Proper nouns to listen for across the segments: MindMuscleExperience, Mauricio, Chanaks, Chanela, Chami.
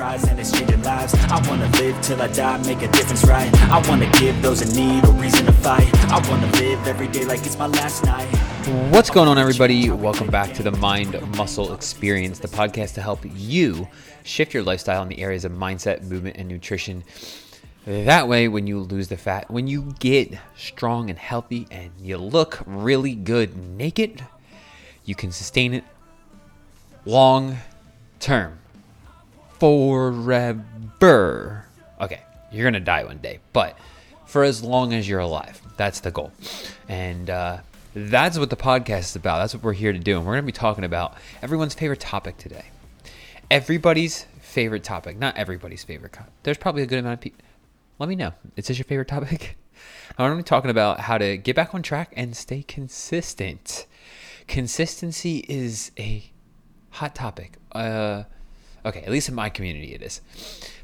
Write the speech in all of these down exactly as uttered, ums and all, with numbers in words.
And it's changing lives. I want to live till I die, make a difference right. I want to give those in need a reason to fight. I want to live every day like it's my last night. What's going on, everybody? Welcome back to the Mind Muscle Experience, the podcast to help you shift your lifestyle in the areas of mindset, movement, and nutrition. That way, when you lose the fat, when you get strong and healthy and you look really good naked, you can sustain it long term. Forever. Okay, you're gonna die one day, but for as long as you're alive, that's the goal. And uh, that's what the podcast is about. That's what we're here to do. And we're gonna be talking about everyone's favorite topic today. Everybody's favorite topic. Not everybody's favorite. Co- There's probably a good amount of people. Let me know. Is this your favorite topic? I'm gonna be talking about how to get back on track and stay consistent. Consistency is a hot topic. Uh, Okay, at least in my community it is.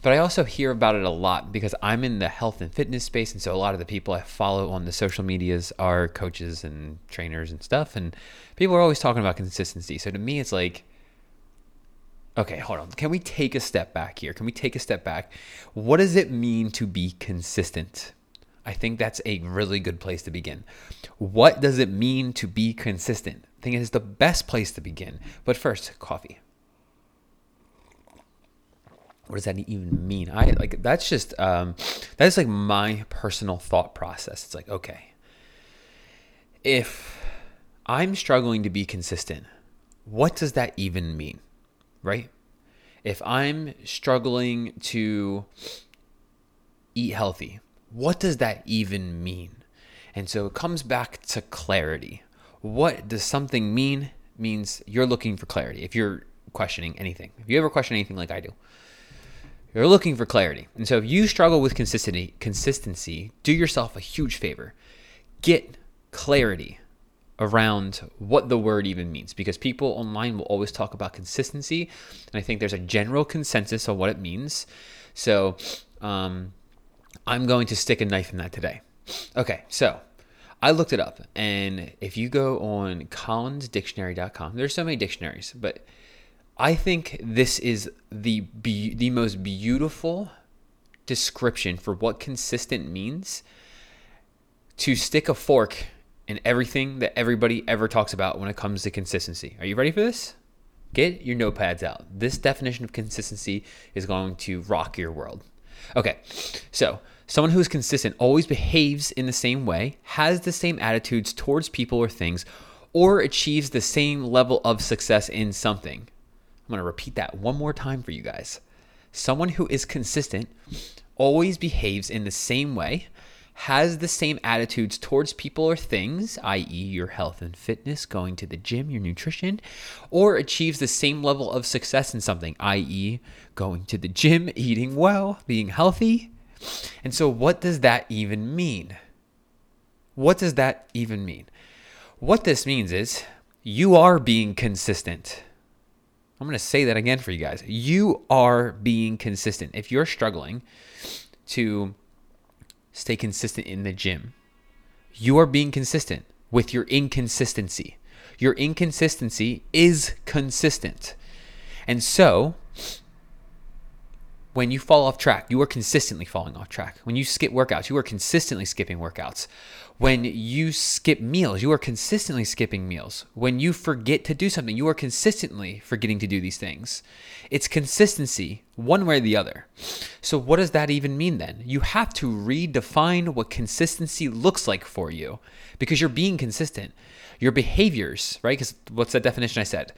But I also hear about it a lot because I'm in the health and fitness space, and so a lot of the people I follow on the social medias are coaches and trainers and stuff, and people are always talking about consistency. So to me it's like, okay, hold on. Can we take a step back here? Can we take a step back? What does it mean to be consistent? I think that's a really good place to begin. What does it mean to be consistent? I think it is the best place to begin. But first, coffee. What does that even mean? I like that's just um, that's like my personal thought process. It's like, okay, if I'm struggling to be consistent, what does that even mean, right? If I'm struggling to eat healthy, what does that even mean? And so it comes back to clarity. What does something mean? Means you're looking for clarity. If you're questioning anything, if you ever question anything like I do, you're looking for clarity. And so if you struggle with consistency, consistency, do yourself a huge favor. Get clarity around what the word even means, because people online will always talk about consistency, and I think there's a general consensus on what it means. So um, I'm going to stick a knife in that today. Okay, so I looked it up, and if you go on collins dictionary dot com, there's so many dictionaries, but I think this is the be- the most beautiful description for what consistent means, to stick a fork in everything that everybody ever talks about when it comes to consistency. Are you ready for this? Get your notepads out. This definition of consistency is going to rock your world. Okay, so someone who is consistent always behaves in the same way, has the same attitudes towards people or things, or achieves the same level of success in something. I'm going to repeat that one more time for you guys. Someone who is consistent always behaves in the same way, has the same attitudes towards people or things, that is your health and fitness, going to the gym, your nutrition, or achieves the same level of success in something, that is going to the gym, eating well, being healthy. And so what does that even mean? What does that even mean? What this means is you are being consistent. I'm going to say that again for you guys. You are being consistent. If you're struggling to stay consistent in the gym, you are being consistent with your inconsistency. Your inconsistency is consistent. And so when you fall off track, you are consistently falling off track. When you skip workouts, you are consistently skipping workouts. When you skip meals, you are consistently skipping meals. When you forget to do something, you are consistently forgetting to do these things. It's consistency, one way or the other. So what does that even mean then? You have to redefine what consistency looks like for you, because you're being consistent. Your behaviors, right? Because what's that definition I said?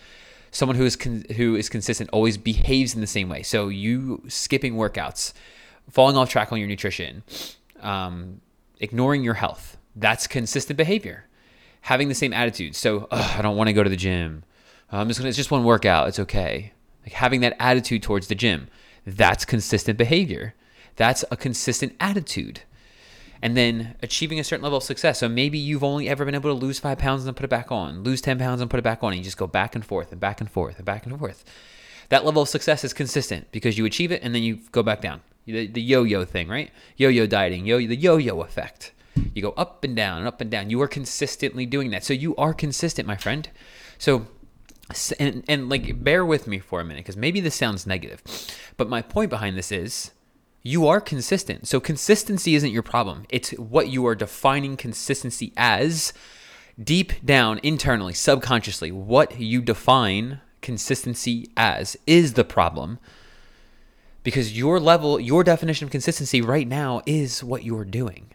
Someone who is con- who is consistent always behaves in the same way. So you skipping workouts, falling off track on your nutrition, um, ignoring your health. That's consistent behavior. Having the same attitude. So, I don't want to go to the gym. I'm just gonna, it's just one workout. It's okay. Like having that attitude towards the gym. That's consistent behavior. That's a consistent attitude. And then achieving a certain level of success. So maybe you've only ever been able to lose five pounds and then put it back on. Lose ten pounds and put it back on. And you just go back and forth and back and forth and back and forth. That level of success is consistent because you achieve it and then you go back down. The, the yo-yo thing, right? Yo-yo dieting. Yo, the yo-yo effect. You go up and down and up and down. You are consistently doing that. So you are consistent, my friend. So and, and like, bear with me for a minute, because maybe this sounds negative, but my point behind this is you are consistent. So consistency isn't your problem. It's what you are defining consistency as deep down internally, subconsciously. What you define consistency as is the problem, because your level, your definition of consistency right now is what you're doing.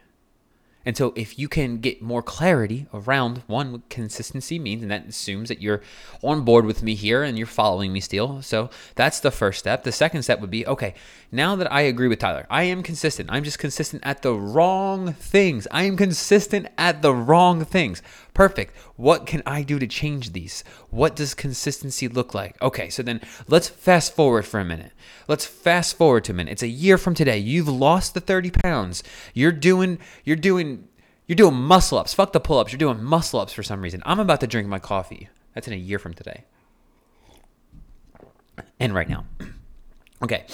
And so if you can get more clarity around, one, what consistency means, and that assumes that you're on board with me here and you're following me still. So that's the first step. The second step would be, okay, now that I agree with Tyler, I am consistent. I'm just consistent at the wrong things. I am consistent at the wrong things. Perfect. What can I do to change these? What does consistency look like? Okay, so then let's fast forward for a minute. Let's fast forward to a minute. It's a year from today. You've lost the thirty pounds. You're doing, you're doing, You're doing muscle-ups. Fuck the pull-ups. You're doing muscle-ups for some reason. I'm about to drink my coffee. That's in a year from today. And right now. Okay.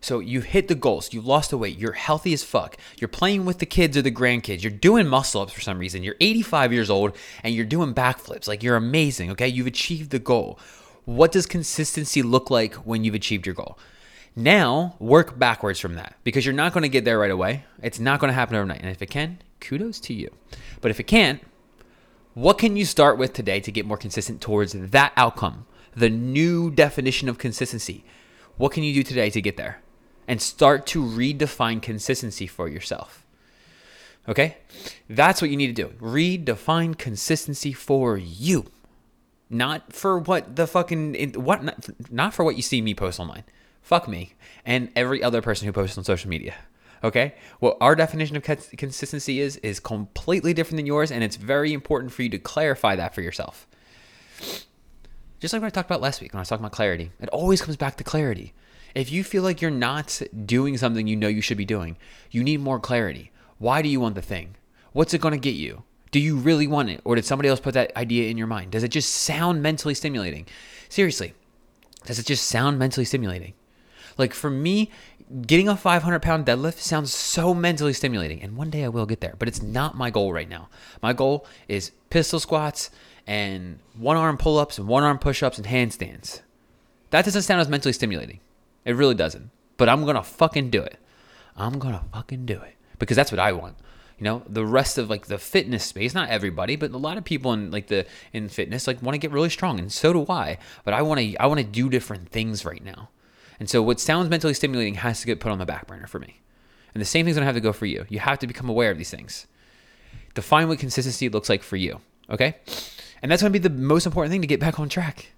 So you hit the goals. You lost the weight. You're healthy as fuck. You're playing with the kids or the grandkids. You're doing muscle-ups for some reason. You're eighty-five years old and you're doing backflips. Like, you're amazing, okay? You've achieved the goal. What does consistency look like when you've achieved your goal? Now, work backwards from that, because you're not going to get there right away. It's not going to happen overnight. And if it can, kudos to you. But if it can't, what can you start with today to get more consistent towards that outcome? The new definition of consistency. What can you do today to get there? And start to redefine consistency for yourself. Okay? That's what you need to do. Redefine consistency for you. Not for what the fucking, what not, not for what you see me post online. Fuck me and every other person who posts on social media. Okay? Well, our definition of consistency is is completely different than yours, and it's very important for you to clarify that for yourself. Just like what I talked about last week when I was talking about clarity. It always comes back to clarity. If you feel like you're not doing something you know you should be doing, you need more clarity. Why do you want the thing? What's it going to get you? Do you really want it? Or did somebody else put that idea in your mind? Does it just sound mentally stimulating? Seriously, does it just sound mentally stimulating? Like, for me, getting a five hundred pound deadlift sounds so mentally stimulating, and one day I will get there, but it's not my goal right now. My goal is pistol squats and one-arm pull-ups and one-arm push-ups and handstands. That doesn't sound as mentally stimulating. It really doesn't, but I'm going to fucking do it. I'm going to fucking do it because that's what I want. You know, the rest of like the fitness space, not everybody, but a lot of people in like the in fitness like want to get really strong, and so do I, but I want to I want to do different things right now. And so what sounds mentally stimulating has to get put on the back burner for me. And the same thing's gonna have to go for you. You have to become aware of these things. Define what consistency looks like for you, okay? And that's gonna be the most important thing to get back on track,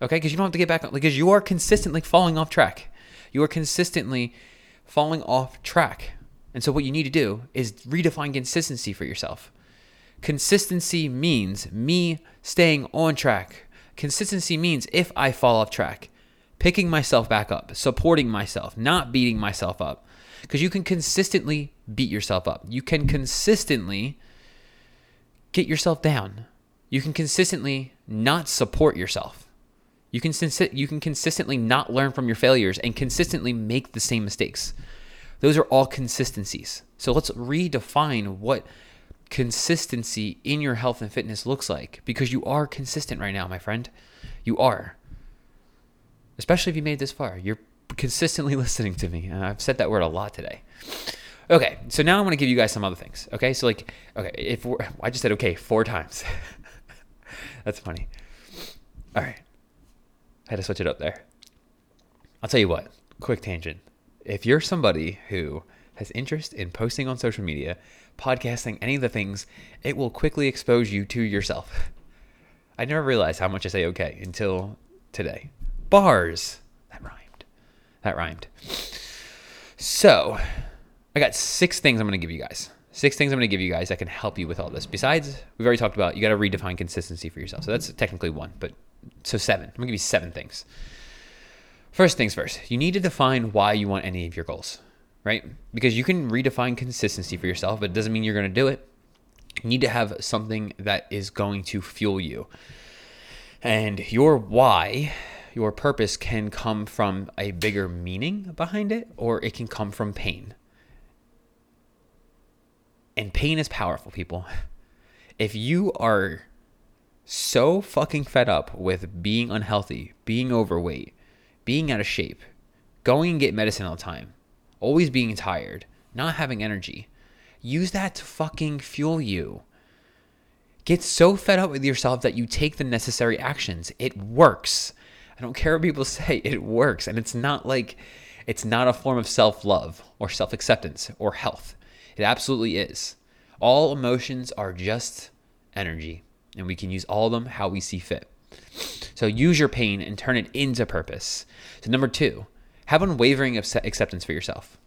okay? Because you don't have to get back on, because you are consistently falling off track. You are consistently falling off track. And so what you need to do is redefine consistency for yourself. Consistency means me staying on track. Consistency means if I fall off track, picking myself back up, supporting myself, not beating myself up. Because you can consistently beat yourself up. You can consistently get yourself down. You can consistently not support yourself. You can you can consistently not learn from your failures and consistently make the same mistakes. Those are all consistencies. So let's redefine what consistency in your health and fitness looks like, because you are consistent right now, my friend. You are. Especially if you made this far. You're consistently listening to me. And I've said that word a lot today. Okay, so now I want to give you guys some other things. Okay, so like, okay, if we're, I just said okay four times. That's funny. All right. I had to switch it up there. I'll tell you what, quick tangent. If you're somebody who has interest in posting on social media, podcasting, any of the things, it will quickly expose you to yourself. I never realized how much I say okay until today. Bars. That rhymed. That rhymed. So I got six things I'm going to give you guys. Six things I'm going to give you guys that can help you with all this. Besides, we've already talked about, you got to redefine consistency for yourself. So that's technically one, but so seven. I'm going to give you seven things. First things first, you need to define why you want any of your goals, right? Because you can redefine consistency for yourself, but it doesn't mean you're going to do it. You need to have something that is going to fuel you. And your why, your purpose, can come from a bigger meaning behind it, or it can come from pain. And pain is powerful, people. If you are so fucking fed up with being unhealthy, being overweight, being out of shape, going and get medicine all the time, always being tired, not having energy. Use that to fucking fuel you. Get so fed up with yourself that you take the necessary actions. It works. I don't care what people say, it works. And it's not like, it's not a form of self-love or self-acceptance or health. It absolutely is. All emotions are just energy, and we can use all of them how we see fit. So use your pain and turn it into purpose. So number two, have unwavering acceptance for yourself.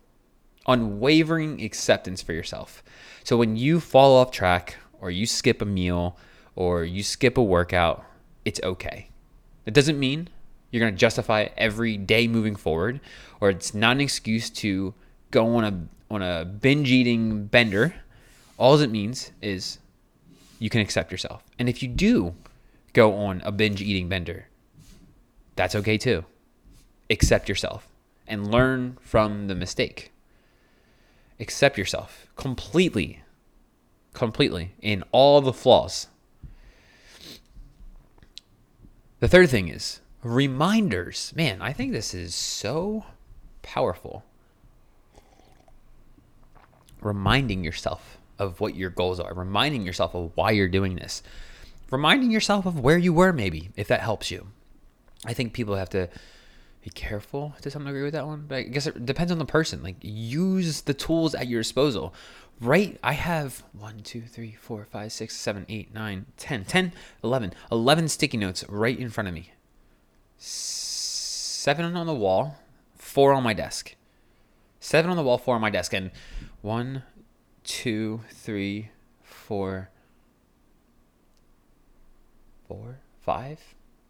Unwavering acceptance for yourself. So when you fall off track, or you skip a meal, or you skip a workout, it's okay. It doesn't mean you're gonna justify it every day moving forward, or it's not an excuse to go on a on a binge eating bender. All it means is you can accept yourself. And if you do go on a binge eating bender, that's okay too. Accept yourself and learn from the mistake. Accept yourself completely. Completely in all the flaws. The third thing is reminders. Man, I think this is so powerful. Reminding yourself of what your goals are, reminding yourself of why you're doing this, reminding yourself of where you were, maybe, if that helps you. I think people have to be careful to some degree with that one, but I guess it depends on the person. Like, use the tools at your disposal. Right, I have one, two, three, four, five, six, seven, eight, nine, ten, ten, eleven, eleven sticky notes right in front of me. Seven on the wall, four on my desk. Seven on the wall, four on my desk, and one, two, three, four, four, five,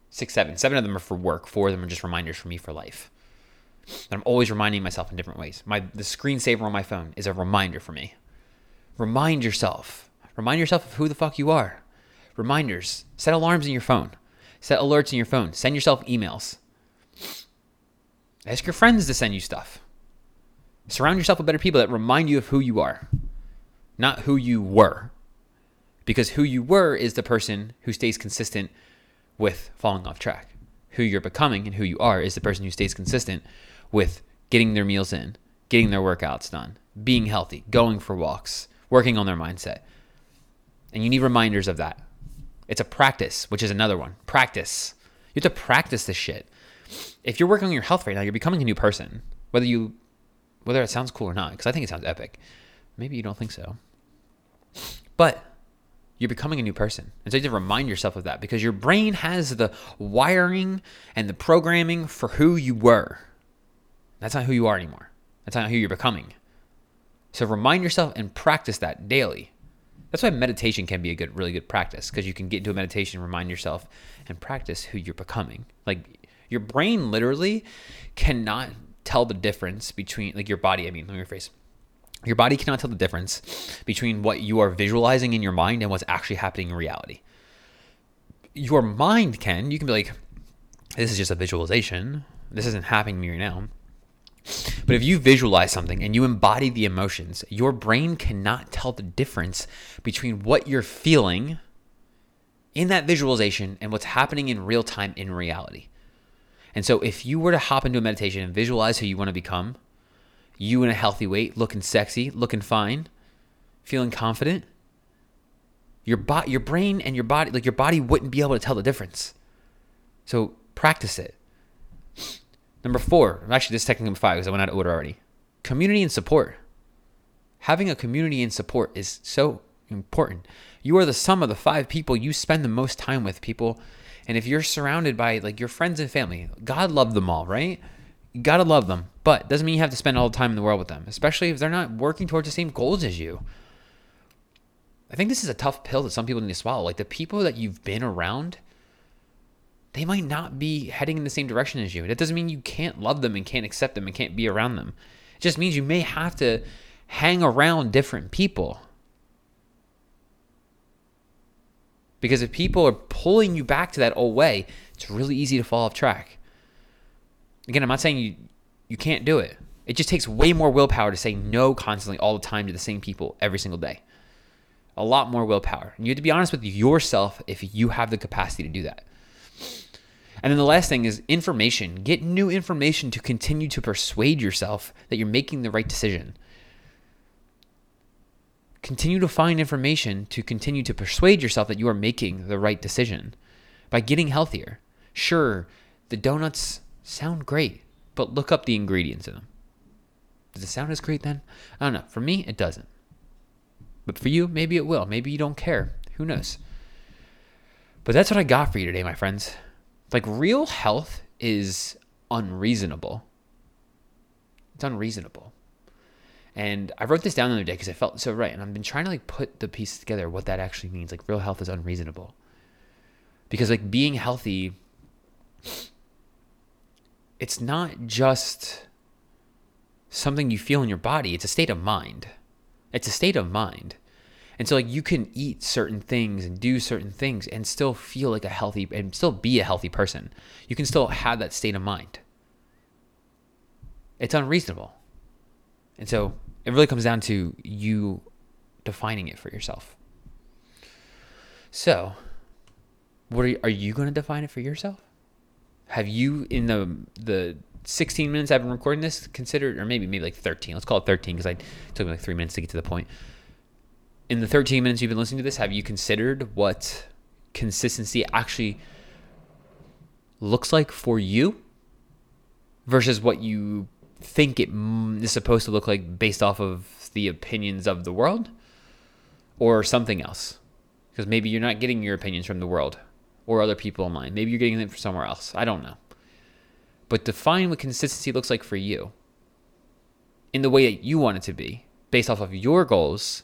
six, seven. Seven of them are for work. Four of them are just reminders for me for life. And I'm always reminding myself in different ways. My the screensaver on my phone is a reminder for me. Remind yourself. Remind yourself of who the fuck you are. Reminders. Set alarms in your phone. Set alerts in your phone. Send yourself emails. Ask your friends to send you stuff. Surround yourself with better people that remind you of who you are, not who you were. Because who you were is the person who stays consistent with falling off track. Who you're becoming and who you are is the person who stays consistent with getting their meals in, getting their workouts done, being healthy, going for walks, working on their mindset. And you need reminders of that. It's a practice, which is another one. Practice. You have to practice this shit. If you're working on your health right now, you're becoming a new person, whether you, whether it sounds cool or not, because I think it sounds epic. Maybe you don't think so. But you're becoming a new person. And so you have to remind yourself of that, because your brain has the wiring and the programming for who you were. That's not who you are anymore. That's not who you're becoming. So remind yourself and practice that daily. That's why meditation can be a good, really good practice, because you can get into a meditation, remind yourself, and practice who you're becoming. Like, your brain literally cannot tell the difference between, like your body, I mean, let me rephrase. Your body cannot tell the difference between what you are visualizing in your mind and what's actually happening in reality. Your mind can. You can be like, this is just a visualization. This isn't happening to me right now. But if you visualize something and you embody the emotions, your brain cannot tell the difference between what you're feeling in that visualization and what's happening in real time in reality. And so if you were to hop into a meditation and visualize who you want to become, you in a healthy weight, looking sexy, looking fine, feeling confident, your bo- your brain and your body, like your body wouldn't be able to tell the difference. So practice it. Number four, actually this is technically number five because I went out of order already. Community and support. Having a community and support is so important. You are the sum of the five people you spend the most time with, people. And if you're surrounded by like your friends and family, God love them all, right? You gotta love them, but doesn't mean you have to spend all the time in the world with them, especially if they're not working towards the same goals as you. I think this is a tough pill that some people need to swallow. Like, the people that you've been around, they might not be heading in the same direction as you. That doesn't mean you can't love them and can't accept them and can't be around them. It just means you may have to hang around different people. Because if people are pulling you back to that old way, it's really easy to fall off track. Again, I'm not saying you, you can't do it. It just takes way more willpower to say no constantly all the time to the same people every single day. a lot more willpower. And you have to be honest with yourself if you have the capacity to do that. And then the last thing is information. Get new information to continue to persuade yourself that you're making the right decision. Continue to find information to continue to persuade yourself that you are making the right decision by getting healthier. Sure, the donuts sound great, but look up the ingredients in them. Does it sound as great then? I don't know. For me, it doesn't. But for you, maybe it will. Maybe you don't care. Who knows? But that's what I got for you today, my friends. Like, real health is unreasonable. It's unreasonable. And I wrote this down the other day because I felt so right. And I've been trying to like put the pieces together, what that actually means. Like, real health is unreasonable. Because like being healthy, it's not just something you feel in your body. It's a state of mind. It's a state of mind. And so like you can eat certain things and do certain things and still feel like a healthy and still be a healthy person. You can still have that state of mind. It's unreasonable. And so it really comes down to you defining it for yourself. So what are you, are you going to define it for yourself? Have you, in the the sixteen minutes I've been recording this, considered, or maybe maybe like thirteen, let's call it thirteen because I took me like three minutes to get to the point. In the thirteen minutes you've been listening to this, have you considered what consistency actually looks like for you versus what you think it is supposed to look like based off of the opinions of the world or something else? Because maybe you're not getting your opinions from the world or other people in mind. Maybe you're getting them from somewhere else. I don't know. But define what consistency looks like for you in the way that you want it to be based off of your goals.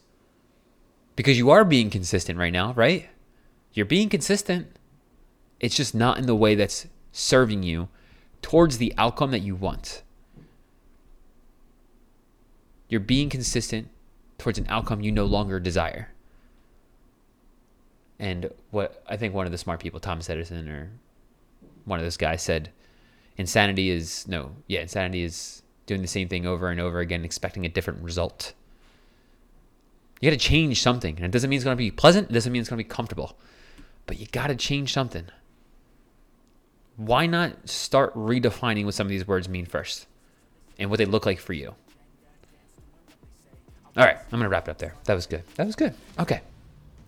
Because you are being consistent right now, right? You're being consistent. It's just not in the way that's serving you towards the outcome that you want. You're being consistent towards an outcome you no longer desire. And what I think one of the smart people, Thomas Edison or one of those guys said, insanity is, no, yeah, insanity is doing the same thing over and over again, expecting a different result. You got to change something. And it doesn't mean it's going to be pleasant. It doesn't mean it's going to be comfortable. But you got to change something. Why not start redefining what some of these words mean first and what they look like for you? All right, I'm going to wrap it up there. That was good. That was good. Okay.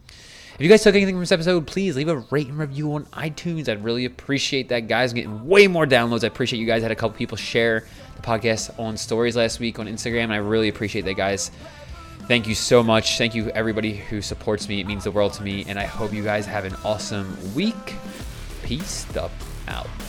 If you guys took anything from this episode, please leave a rate and review on iTunes. I'd really appreciate that, guys. I'm getting way more downloads. I appreciate you guys. I had a couple people share the podcast on stories last week on Instagram. And I really appreciate that, guys. Thank you so much. Thank you, everybody who supports me. It means the world to me. And I hope you guys have an awesome week. Peace the out.